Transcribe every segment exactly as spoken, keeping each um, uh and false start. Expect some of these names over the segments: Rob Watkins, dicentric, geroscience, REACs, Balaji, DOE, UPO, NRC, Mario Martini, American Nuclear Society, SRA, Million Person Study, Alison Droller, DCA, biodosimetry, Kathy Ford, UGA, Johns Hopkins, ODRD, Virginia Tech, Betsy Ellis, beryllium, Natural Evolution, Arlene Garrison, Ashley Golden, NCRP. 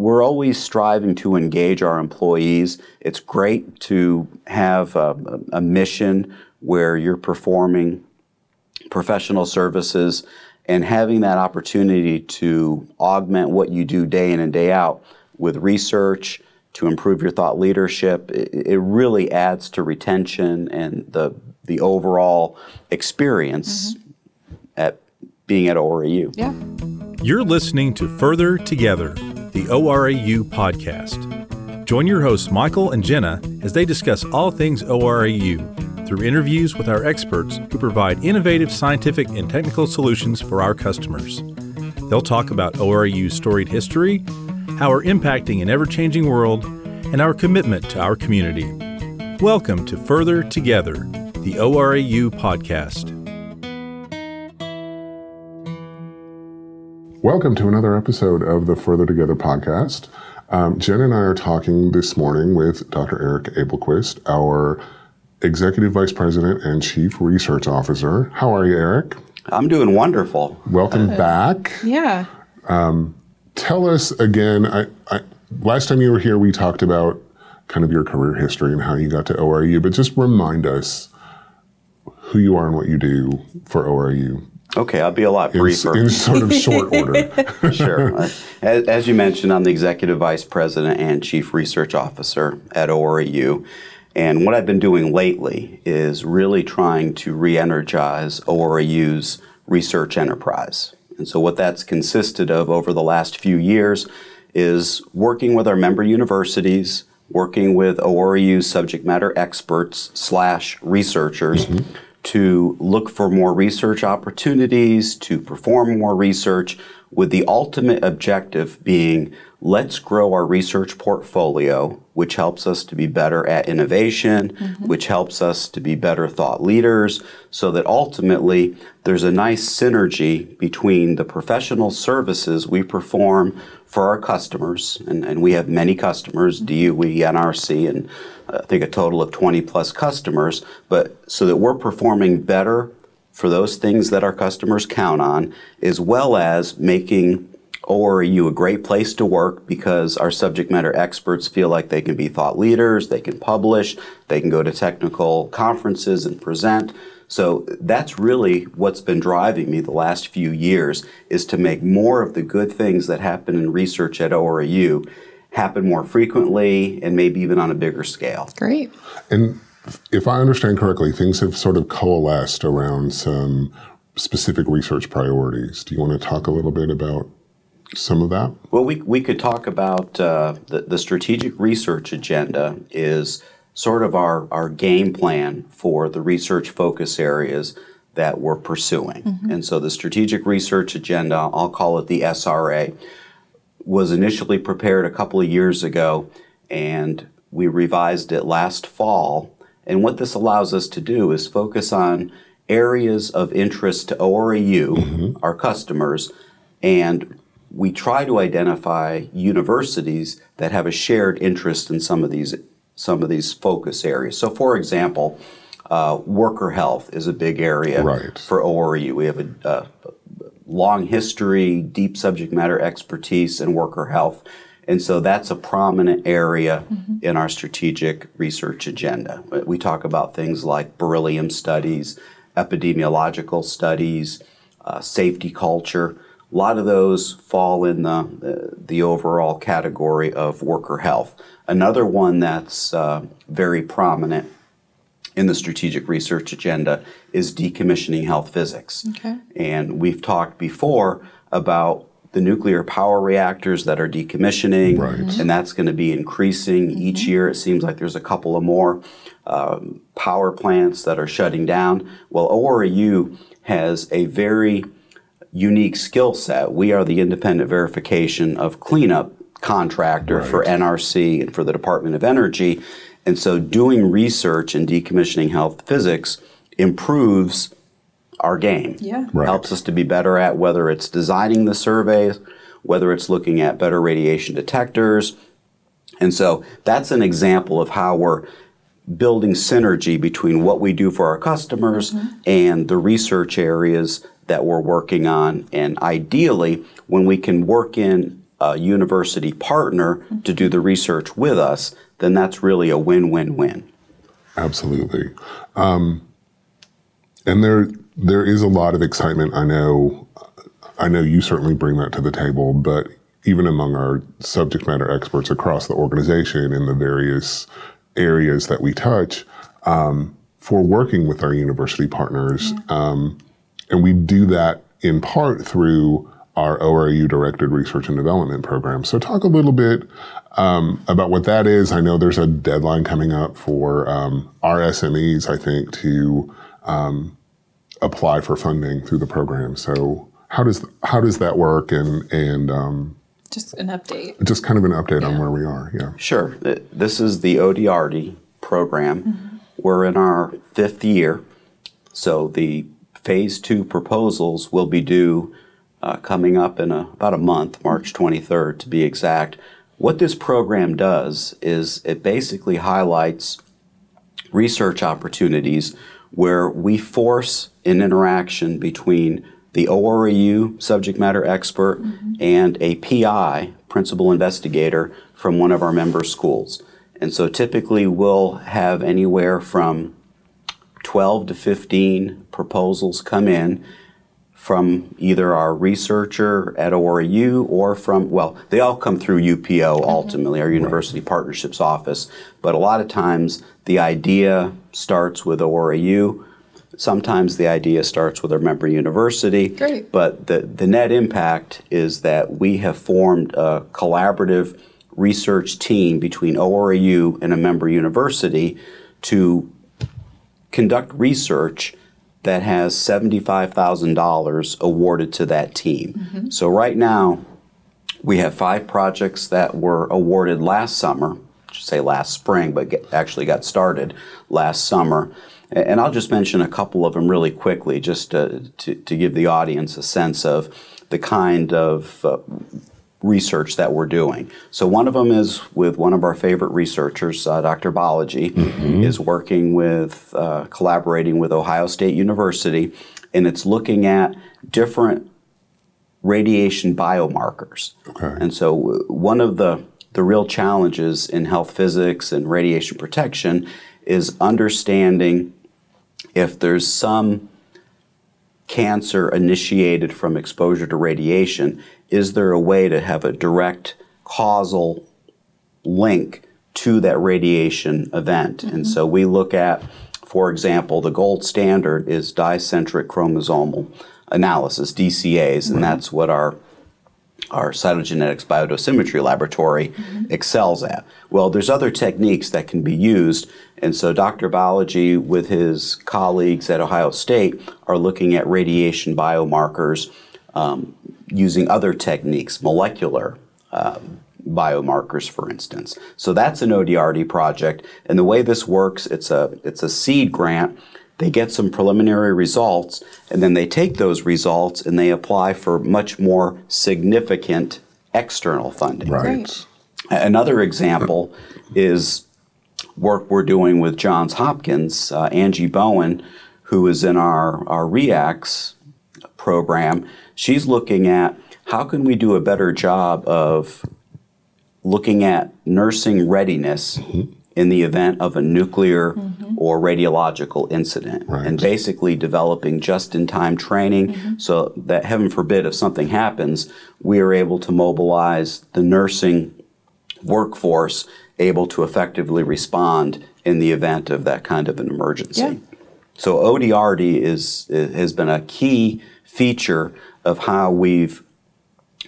we're always striving to engage our employees. It's great to have a, a mission where you're performing professional services and having that opportunity to augment what you do day in and day out with research to improve your thought leadership. It, it really adds to retention and the the overall experience mm-hmm. at being at O R A U. Yeah. You're listening to Further Together, the O R A U podcast. Join your hosts Michael and Jenna as they discuss all things O R A U through interviews with our experts who provide innovative scientific and technical solutions for our customers. They'll talk about O R A U's storied history, how we're impacting an ever-changing world, and our commitment to our community. Welcome to Further Together, the O R A U podcast. Welcome to another episode of the Further Together podcast. Um, Jen and I are talking this morning with Doctor Eric Abelquist, our Executive Vice President and Chief Research Officer. How are you, Eric? I'm doing wonderful. Welcome Good. back. Yeah. Um, tell us again, I, I, last time you were here, we talked about kind of your career history and how you got to O R A U, but just remind us who you are and what you do for O R A U. Okay, I'll be a lot briefer. In, in sort of short order. Sure. As, as you mentioned, I'm the Executive Vice President and Chief Research Officer at O R A U. And what I've been doing lately is really trying to re-energize O R A U's research enterprise. And so what that's consisted of over the last few years is working with our member universities, working with O R A U subject matter experts slash researchers, mm-hmm. to look for more research opportunities, to perform more research, with the ultimate objective being, let's grow our research portfolio, which helps us to be better at innovation, mm-hmm. which helps us to be better thought leaders, so that ultimately there's a nice synergy between the professional services we perform for our customers, and, and we have many customers, D O E, N R C, and I think a total of twenty plus customers, but so that we're performing better for those things that our customers count on, as well as making O R A U a great place to work because our subject matter experts feel like they can be thought leaders, they can publish, they can go to technical conferences and present. So that's really what's been driving me the last few years, is to make more of the good things that happen in research at O R A U happen more frequently and maybe even on a bigger scale. Great. And if I understand correctly, things have sort of coalesced around some specific research priorities. Do you want to talk a little bit about some of that? Well, we we could talk about uh, the, the strategic research agenda is sort of our, our game plan for the research focus areas that we're pursuing. Mm-hmm. And so the strategic research agenda, I'll call it the S R A, was initially prepared a couple of years ago, and we revised it last fall. And what this allows us to do is focus on areas of interest to O R A U, mm-hmm. our customers, and we try to identify universities that have a shared interest in some of these some of these focus areas. So, for example, uh, worker health is a big area right. for O R A U. We have a, a long history, deep subject matter expertise in worker health. And so that's a prominent area mm-hmm. in our strategic research agenda. We talk about things like beryllium studies, epidemiological studies, uh, safety culture. A lot of those fall in the, uh, the overall category of worker health. Another one that's uh, very prominent in the strategic research agenda is decommissioning health physics. Okay. And we've talked before about the nuclear power reactors that are decommissioning, right. mm-hmm. and that's going to be increasing mm-hmm. each year. It seems like there's a couple of more um, power plants that are shutting down. Well, O R A U has a very unique skill set. We are the independent verification of cleanup contractor right. for N R C and for the Department of Energy. And so doing research in decommissioning health physics improves our game. Yeah. Right. Helps us to be better at whether it's designing the surveys, whether it's looking at better radiation detectors. And so that's an example of how we're building synergy between what we do for our customers mm-hmm. and the research areas that we're working on. And ideally, when we can work in a university partner to do the research with us, then that's really a win-win-win. Absolutely. Um, and there there is a lot of excitement. I know, I know you certainly bring that to the table, but even among our subject matter experts across the organization in the various areas that we touch, um, for working with our university partners. Mm-hmm. Um, and we do that in part through our O R A U-Directed Research and Development program. So talk a little bit um, about what that is. I know there's a deadline coming up for um, our S M Es, I think, to um, apply for funding through the program. So how does how does that work? And and um, just an update. Just kind of an update yeah. on where we are. Yeah. Sure. This is the O D R D program. Mm-hmm. We're in our fifth year, so the phase two proposals will be due uh, coming up in a, about a month, March twenty-third to be exact. What this program does is it basically highlights research opportunities where we force an interaction between the O R A U subject matter expert mm-hmm. and a P I, principal investigator, from one of our member schools. And so typically we'll have anywhere from twelve to fifteen proposals come in from either our researcher at O R A U or from, well, they all come through U P O ultimately, our University right. Partnerships Office. But a lot of times the idea starts with O R A U. Sometimes the idea starts with our member university. Great. But the, the net impact is that we have formed a collaborative research team between O R A U and a member university to conduct research that has seventy-five thousand dollars awarded to that team. Mm-hmm. So right now, we have five projects that were awarded last summer, I should say last spring, but get, actually got started last summer. And I'll just mention a couple of them really quickly, just to, to, to give the audience a sense of the kind of uh, research that we're doing. So one of them is with one of our favorite researchers, uh, Doctor Balaji, mm-hmm. is working with, uh, collaborating with Ohio State University, and it's looking at different radiation biomarkers. Okay. And so one of the, the real challenges in health physics and radiation protection is understanding if there's some cancer initiated from exposure to radiation, is there a way to have a direct causal link to that radiation event? Mm-hmm. And so we look at, for example, the gold standard is dicentric chromosomal analysis, D C As, mm-hmm. and that's what our our cytogenetics biodosimetry laboratory mm-hmm. excels at. Well, there's other techniques that can be used, and so Doctor Balaji with his colleagues at Ohio State are looking at radiation biomarkers um, using other techniques, molecular um, biomarkers, for instance. So that's an O D R D project, and the way this works, it's a it's a seed grant. They get some preliminary results, and then they take those results and they apply for much more significant external funding. Right. Right. Another example is work we're doing with Johns Hopkins, uh, Angie Bowen, who is in our, our REACs program. She's looking at how can we do a better job of looking at nursing readiness mm-hmm. in the event of a nuclear mm-hmm. or radiological incident, right. and basically developing just-in-time training mm-hmm. so that, heaven forbid, if something happens, we are able to mobilize the nursing workforce able to effectively respond in the event of that kind of an emergency. Yeah. So O D R D is, is has been a key feature of how we've,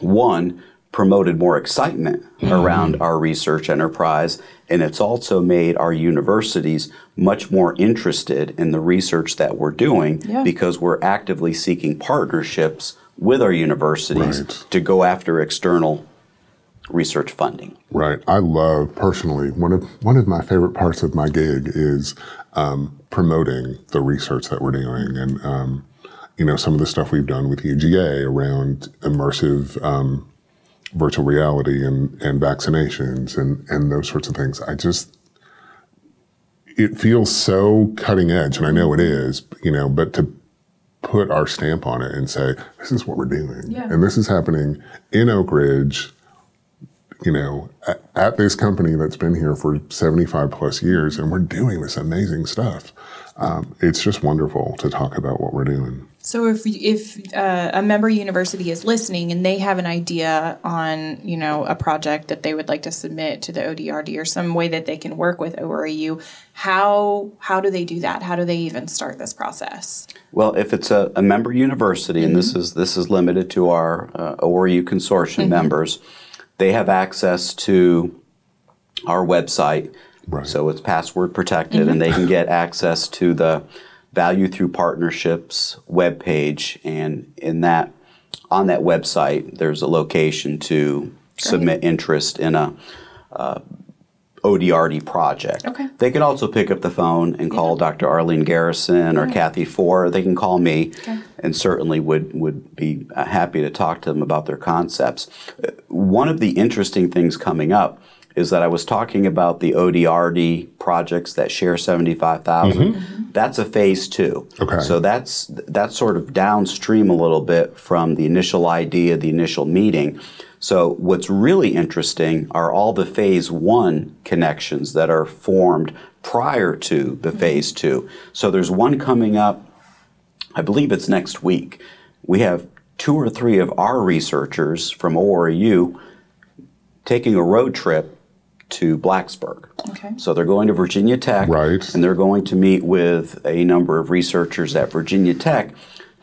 one, promoted more excitement mm-hmm. around our research enterprise, and it's also made our universities much more interested in the research that we're doing yeah. because we're actively seeking partnerships with our universities right. to go after external research funding. Right. I love, personally, one of one of my favorite parts of my gig is um, promoting the research that we're doing. And, um, you know, some of the stuff we've done with U G A around immersive um virtual reality and, and vaccinations and, and those sorts of things. I just, it feels so cutting edge, and I know it is, you know, but to put our stamp on it and say, this is what we're doing. Yeah. And this is happening in Oak Ridge you know, at, at this company that's been here for seventy-five plus years, and we're doing this amazing stuff. Um, it's just wonderful to talk about what we're doing. So if if uh, a member university is listening and they have an idea on, you know, a project that they would like to submit to the O D R D or some way that they can work with O R A U, how how do they do that? How do they even start this process? Well, if it's a, a member university, mm-hmm. and this is this is limited to our uh, O R A U consortium mm-hmm. members, they have access to our website. Right. So it's password protected, mm-hmm. and they can get access to the Value Through Partnerships webpage, and in that, on that website, there's a location to Great. submit interest in a uh, O D R D project. Okay. They can also pick up the phone and call yeah. Doctor Arlene Garrison or yeah. Kathy Ford. They can call me, okay. and certainly would would be happy to talk to them about their concepts. One of the interesting things coming up is that I was talking about the O D R D projects that share seventy-five thousand. Mm-hmm. That's a phase two. Okay. So that's that's sort of downstream a little bit from the initial idea, the initial meeting. So what's really interesting are all the phase one connections that are formed prior to the mm-hmm. phase two. So there's one coming up, I believe it's next week. We have two or three of our researchers from O R A U taking a road trip to Blacksburg. Okay. So they're going to Virginia Tech, right. and they're going to meet with a number of researchers at Virginia Tech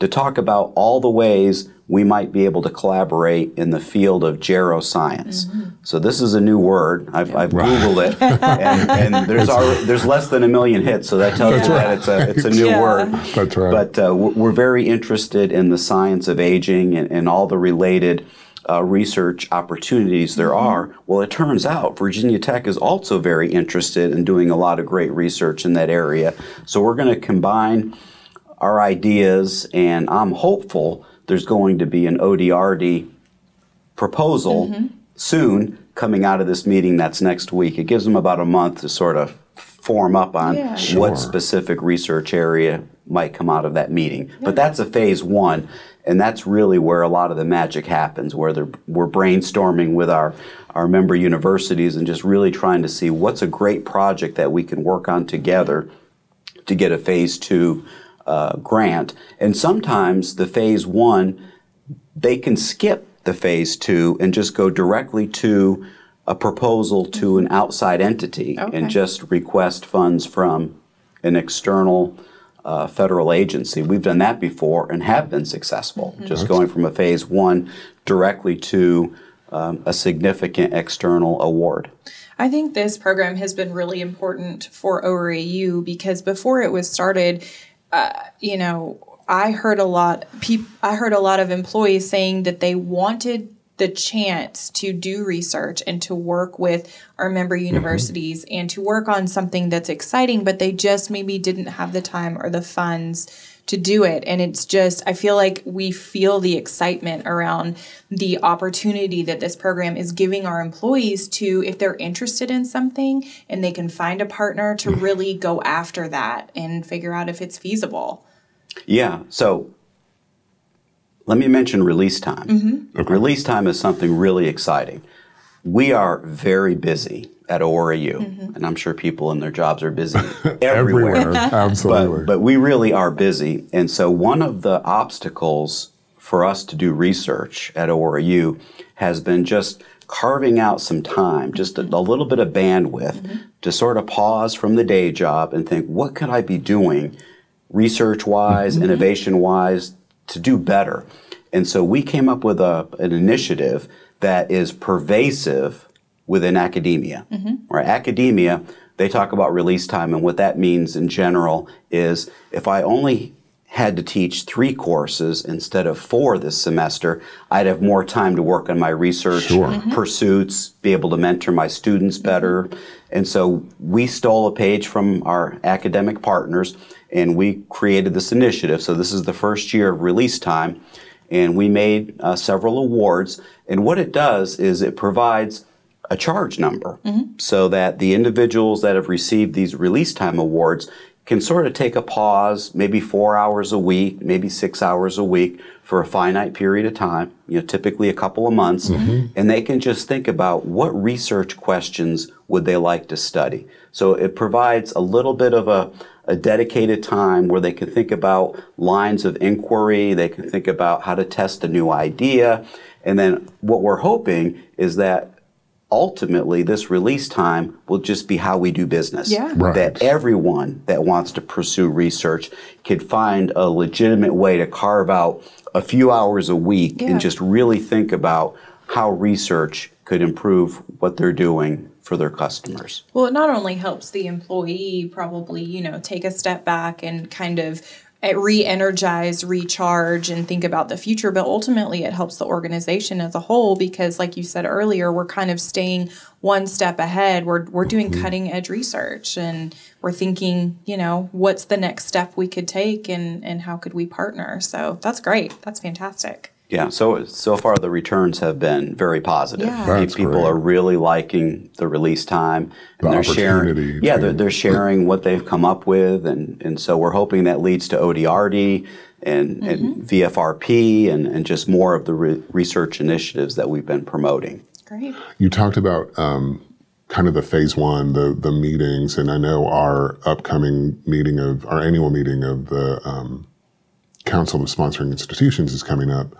to talk about all the ways we might be able to collaborate in the field of geroscience. Mm-hmm. So this is a new word. I've, I've right. Googled it, and, and there's our, there's less than a million hits, so that tells That's you right. that it's a it's a new yeah. word. That's right. But uh, we're very interested in the science of aging and, and all the related Uh, research opportunities there are. Well, it turns out Virginia Tech is also very interested in doing a lot of great research in that area. So we're going to combine our ideas, and I'm hopeful there's going to be an O D R D proposal mm-hmm. soon coming out of this meeting that's next week. It gives them about a month to sort of form up on yeah. sure. what specific research area might come out of that meeting. Yeah. But that's a phase one. And that's really where a lot of the magic happens, where we're brainstorming with our, our member universities and just really trying to see what's a great project that we can work on together to get a phase two uh, grant. And sometimes the phase one, they can skip the phase two and just go directly to a proposal to an outside entity okay. and just request funds from an external Uh, federal agency. We've done that before and have been successful, mm-hmm. just going from a phase one directly to um, a significant external award. I think this program has been really important for O R A U because before it was started, uh, you know, I heard a lot. Pe- I heard a lot of employees saying that they wanted the chance to do research and to work with our member universities mm-hmm. and to work on something that's exciting, but they just maybe didn't have the time or the funds to do it. And it's just, I feel like we feel the excitement around the opportunity that this program is giving our employees to, if they're interested in something and they can find a partner to mm-hmm. really go after that and figure out if it's feasible. Yeah. So let me mention release time. Mm-hmm. Okay. Release time is something really exciting. We are very busy at O R A U, mm-hmm. and I'm sure people in their jobs are busy everywhere. everywhere. Absolutely. But, but we really are busy. And so one of the obstacles for us to do research at O R A U has been just carving out some time, just a, a little bit of bandwidth mm-hmm. to sort of pause from the day job and think, what could I be doing research-wise, mm-hmm. innovation-wise, to do better? And so we came up with a, an initiative that is pervasive within academia. Mm-hmm. Right? Academia, they talk about release time, and what that means in general is if I only had to teach three courses instead of four this semester, I'd have more time to work on my research sure. mm-hmm. pursuits, be able to mentor my students better. And so we stole a page from our academic partners, and we created this initiative. So this is the first year of release time, and we made uh, several awards. And what it does is it provides a charge number mm-hmm. so that the individuals that have received these release time awards can sort of take a pause, maybe four hours a week, maybe six hours a week for a finite period of time, you know, typically a couple of months, mm-hmm. and they can just think about what research questions would they like to study. So it provides a little bit of a, a dedicated time where they can think about lines of inquiry, they can think about how to test a new idea, and then what we're hoping is that ultimately, this release time will just be how we do business. Yeah. Right. That everyone that wants to pursue research could find a legitimate way to carve out a few hours a week yeah. and just really think about how research could improve what they're doing for their customers. Well, it not only helps the employee probably, you know, take a step back and kind of re-energize, recharge, and think about the future. But ultimately, it helps the organization as a whole because, like you said earlier, we're kind of staying one step ahead. We're we're doing mm-hmm. cutting-edge research, and we're thinking, you know, what's the next step we could take and, and how could we partner? So that's great. That's fantastic. Yeah, so so far the returns have been very positive. Yeah. People great. Are really liking the release time, and the they're sharing. Yeah, they're, they're sharing what they've come up with, and, and so we're hoping that leads to O D R D and, mm-hmm. and V F R P and, and just more of the re- research initiatives that we've been promoting. Great. You talked about um, kind of the phase one, the the meetings, and I know our upcoming meeting of our annual meeting of the. Um, Council of Sponsoring Institutions is coming up.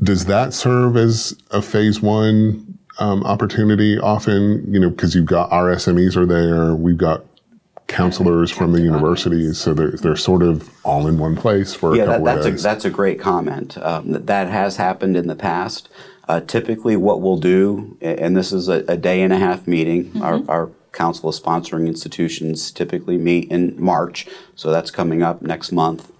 Does that serve as a phase one um, opportunity often? You know, because you've got our S M Es are there, we've got counselors yeah, from the universities, so they're, they're sort of all in one place for yeah, a couple that, that's days. A, that's a great comment. Um, that, that has happened in the past. Uh, typically what we'll do, and this is a, a day and a half meeting, mm-hmm. our, our Council of Sponsoring Institutions typically meet in March, so that's coming up next month.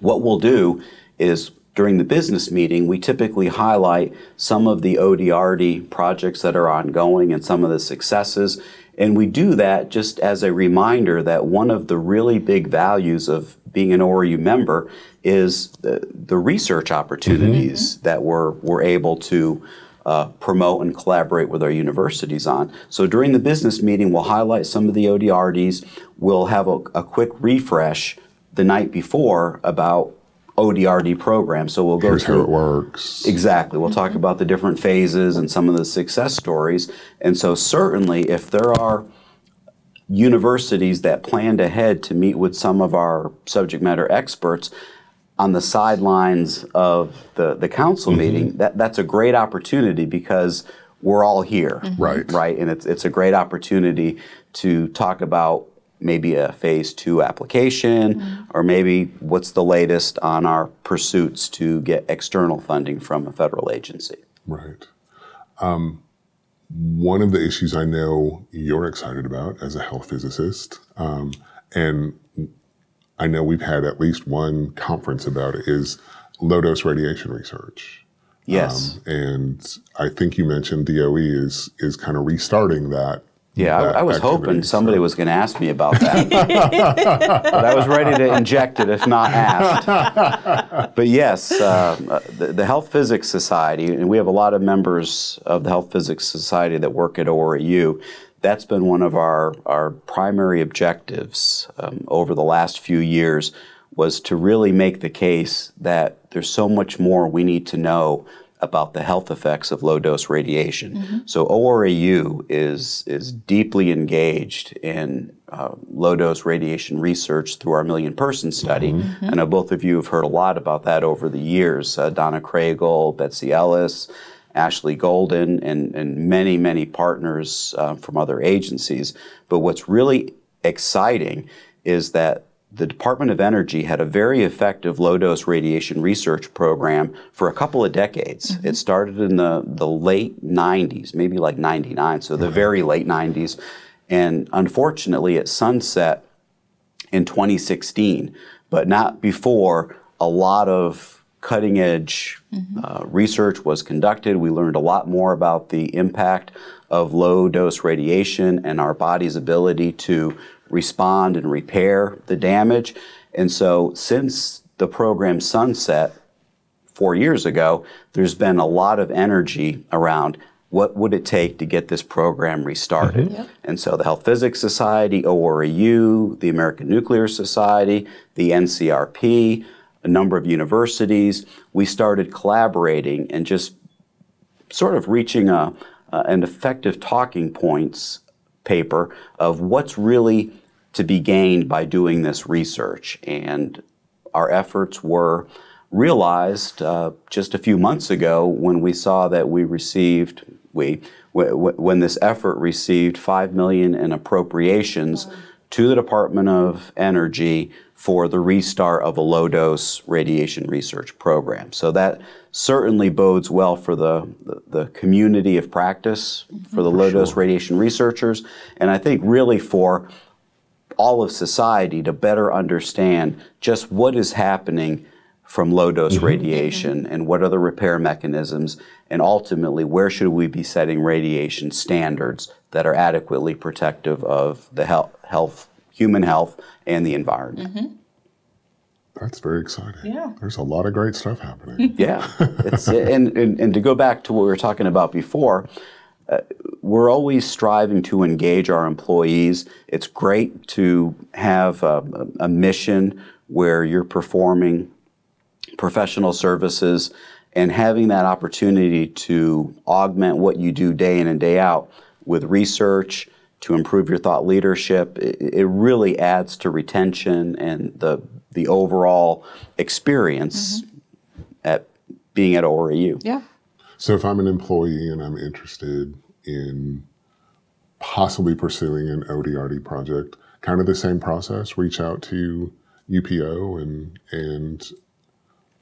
What we'll do is during the business meeting, we typically highlight some of the O D R D projects that are ongoing and some of the successes. And we do that just as a reminder that one of the really big values of being an O R A U member is the, the research opportunities mm-hmm. that we're, we're able to uh, promote and collaborate with our universities on. So during the business meeting, we'll highlight some of the O D R Ds. We'll have a, a quick refresh the night before about O D R D programs. So we'll go Here's through how it works. Exactly. We'll mm-hmm. talk about the different phases and some of the success stories. And so certainly if there are universities that planned ahead to meet with some of our subject matter experts on the sidelines of the, the council mm-hmm. meeting, that, that's a great opportunity because we're all here. Mm-hmm. Right. Right. And it's it's a great opportunity to talk about maybe a phase two application, mm-hmm. or maybe what's the latest on our pursuits to get external funding from a federal agency. Right. Um, one of the issues I know you're excited about as a health physicist, um, and I know we've had at least one conference about it, is low-dose radiation research. Yes. Um, and I think you mentioned D O E is is kind of restarting that. Yeah, I, I was activity, hoping somebody so. was going to ask me about that, but I was ready to inject it if not asked. But yes, uh, the, the Health Physics Society, and we have a lot of members of the Health Physics Society that work at O R A U. That's been one of our, our primary objectives um, over the last few years, was to really make the case that there's so much more we need to know about the health effects of low-dose radiation. Mm-hmm. So O R A U is is deeply engaged in uh, low-dose radiation research through our Million Person Study. Mm-hmm. And I know both of you have heard a lot about that over the years. Uh, Donna Cragle, Betsy Ellis, Ashley Golden, and, and many, many partners uh, from other agencies. But what's really exciting is that the Department of Energy had a very effective low-dose radiation research program for a couple of decades. Mm-hmm. It started in the, the late nineties, maybe like ninety-nine, so the mm-hmm. very late nineties. And unfortunately, it sunset in twenty sixteen, but not before a lot of cutting-edge mm-hmm. uh, research was conducted. We learned a lot more about the impact of low-dose radiation and our body's ability to respond and repair the damage. And so since the program sunset four years ago, there's been a lot of energy around what would it take to get this program restarted? Mm-hmm. Yep. And so the Health Physics Society, O R A U, the American Nuclear Society, the N C R P, a number of universities, we started collaborating and just sort of reaching a, uh, an effective talking points paper of what's really to be gained by doing this research. And our efforts were realized uh, just a few months ago when we saw that we received, we w- w- when this effort received five million dollars in appropriations oh. to the Department of Energy for the restart of a low-dose radiation research program. So that certainly bodes well for the, the, the community of practice, mm-hmm, for the for low-dose sure. radiation researchers, and I think really for all of society to better understand just what is happening from low-dose mm-hmm. radiation mm-hmm. and what are the repair mechanisms, and ultimately where should we be setting radiation standards that are adequately protective of the health, health human health, and the environment. Mm-hmm. That's very exciting. Yeah. There's a lot of great stuff happening. Yeah. It's, and, and, and to go back to what we were talking about before, uh, we're always striving to engage our employees. It's great to have a, a mission where you're performing professional services, and having that opportunity to augment what you do day in and day out with research to improve your thought leadership, it, it really adds to retention and the the overall experience mm-hmm. at being at O R A U. Yeah. So if I'm an employee and I'm interested in possibly pursuing an O D R D project, kind of the same process, reach out to U P O and and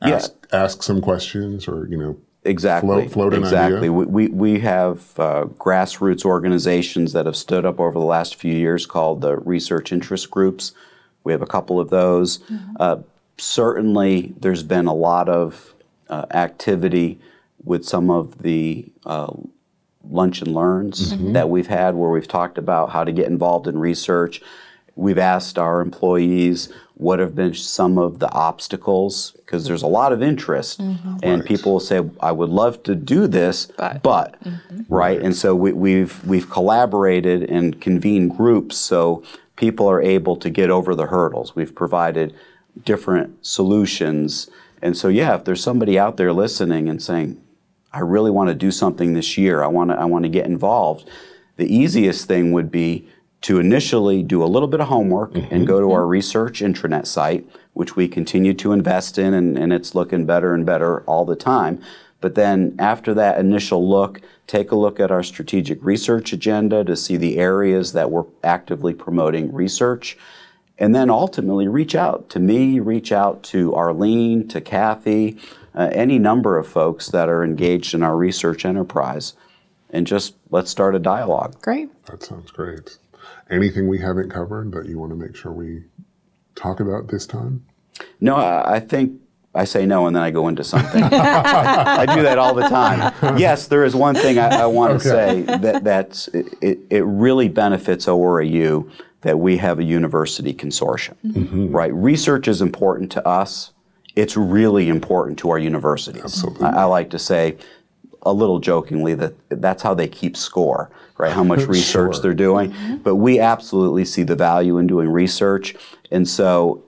Ask, yeah. ask some questions, or, you know, exactly. float, float an exactly. idea. We, we have uh, grassroots organizations that have stood up over the last few years called the Research Interest Groups. We have a couple of those. Mm-hmm. Uh, certainly, there's been a lot of uh, activity with some of the uh, lunch and learns mm-hmm. that we've had where we've talked about how to get involved in research. We've asked our employees what have been some of the obstacles, because there's a lot of interest, mm-hmm. and right. people will say, I would love to do this, but, but. Mm-hmm. right? And so we, we've we've collaborated and convened groups so people are able to get over the hurdles. We've provided different solutions. And so, yeah, if there's somebody out there listening and saying, I really want to do something this year, I want to I want to get involved, the easiest thing would be to initially do a little bit of homework mm-hmm. and go to our research intranet site, which we continue to invest in, and, and it's looking better and better all the time. But then after that initial look, take a look at our strategic research agenda to see the areas that we're actively promoting research. And then ultimately reach out to me, reach out to Arlene, to Kathy, uh, any number of folks that are engaged in our research enterprise. And just let's start a dialogue. Great. That sounds great. Anything we haven't covered that you want to make sure we talk about this time? No, I think I say no and then I go into something. I do that all the time. Yes, there is one thing I, I want okay. to say that that's, it, it really benefits O R A U that we have a university consortium, mm-hmm. right? Research is important to us. It's really important to our universities. Absolutely. I, I like to say, a little jokingly, that that's how they keep score, right? How much research sure. they're doing. Mm-hmm. But we absolutely see the value in doing research. And so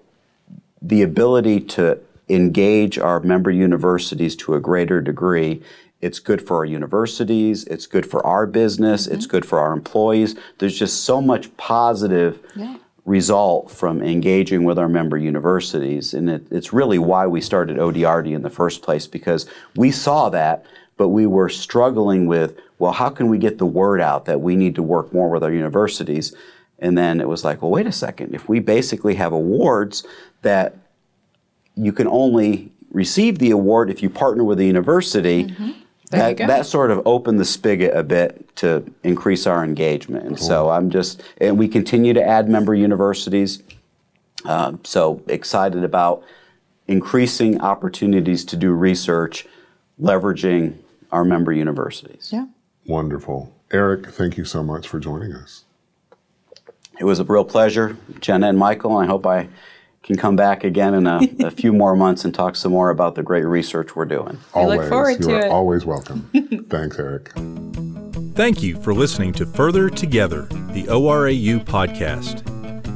the ability to engage our member universities to a greater degree, it's good for our universities, it's good for our business, mm-hmm. it's good for our employees. There's just so much positive yeah. result from engaging with our member universities. And it, it's really why we started O D R D in the first place, because we saw that, but we were struggling with, well, how can we get the word out that we need to work more with our universities? And then it was like, well, wait a second. If we basically have awards that you can only receive the award if you partner with the university, mm-hmm. that, that sort of opened the spigot a bit to increase our engagement. And cool. so I'm just, and we continue to add member universities. Uh, so excited about increasing opportunities to do research, leveraging our member universities. Yeah. Wonderful. Eric, thank you so much for joining us. It was a real pleasure, Jenna and Michael, and I hope I can come back again in a, a few more months and talk some more about the great research we're doing. We always, look forward to it. Always welcome. Thanks, Eric. Thank you for listening to Further Together, the O R A U podcast.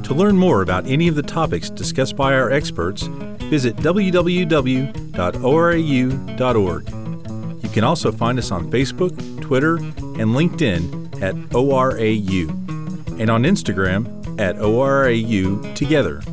To learn more about any of the topics discussed by our experts, visit w w w dot o r a u dot org. You can also find us on Facebook, Twitter, and LinkedIn at O R A U, and on Instagram at O R A U Together.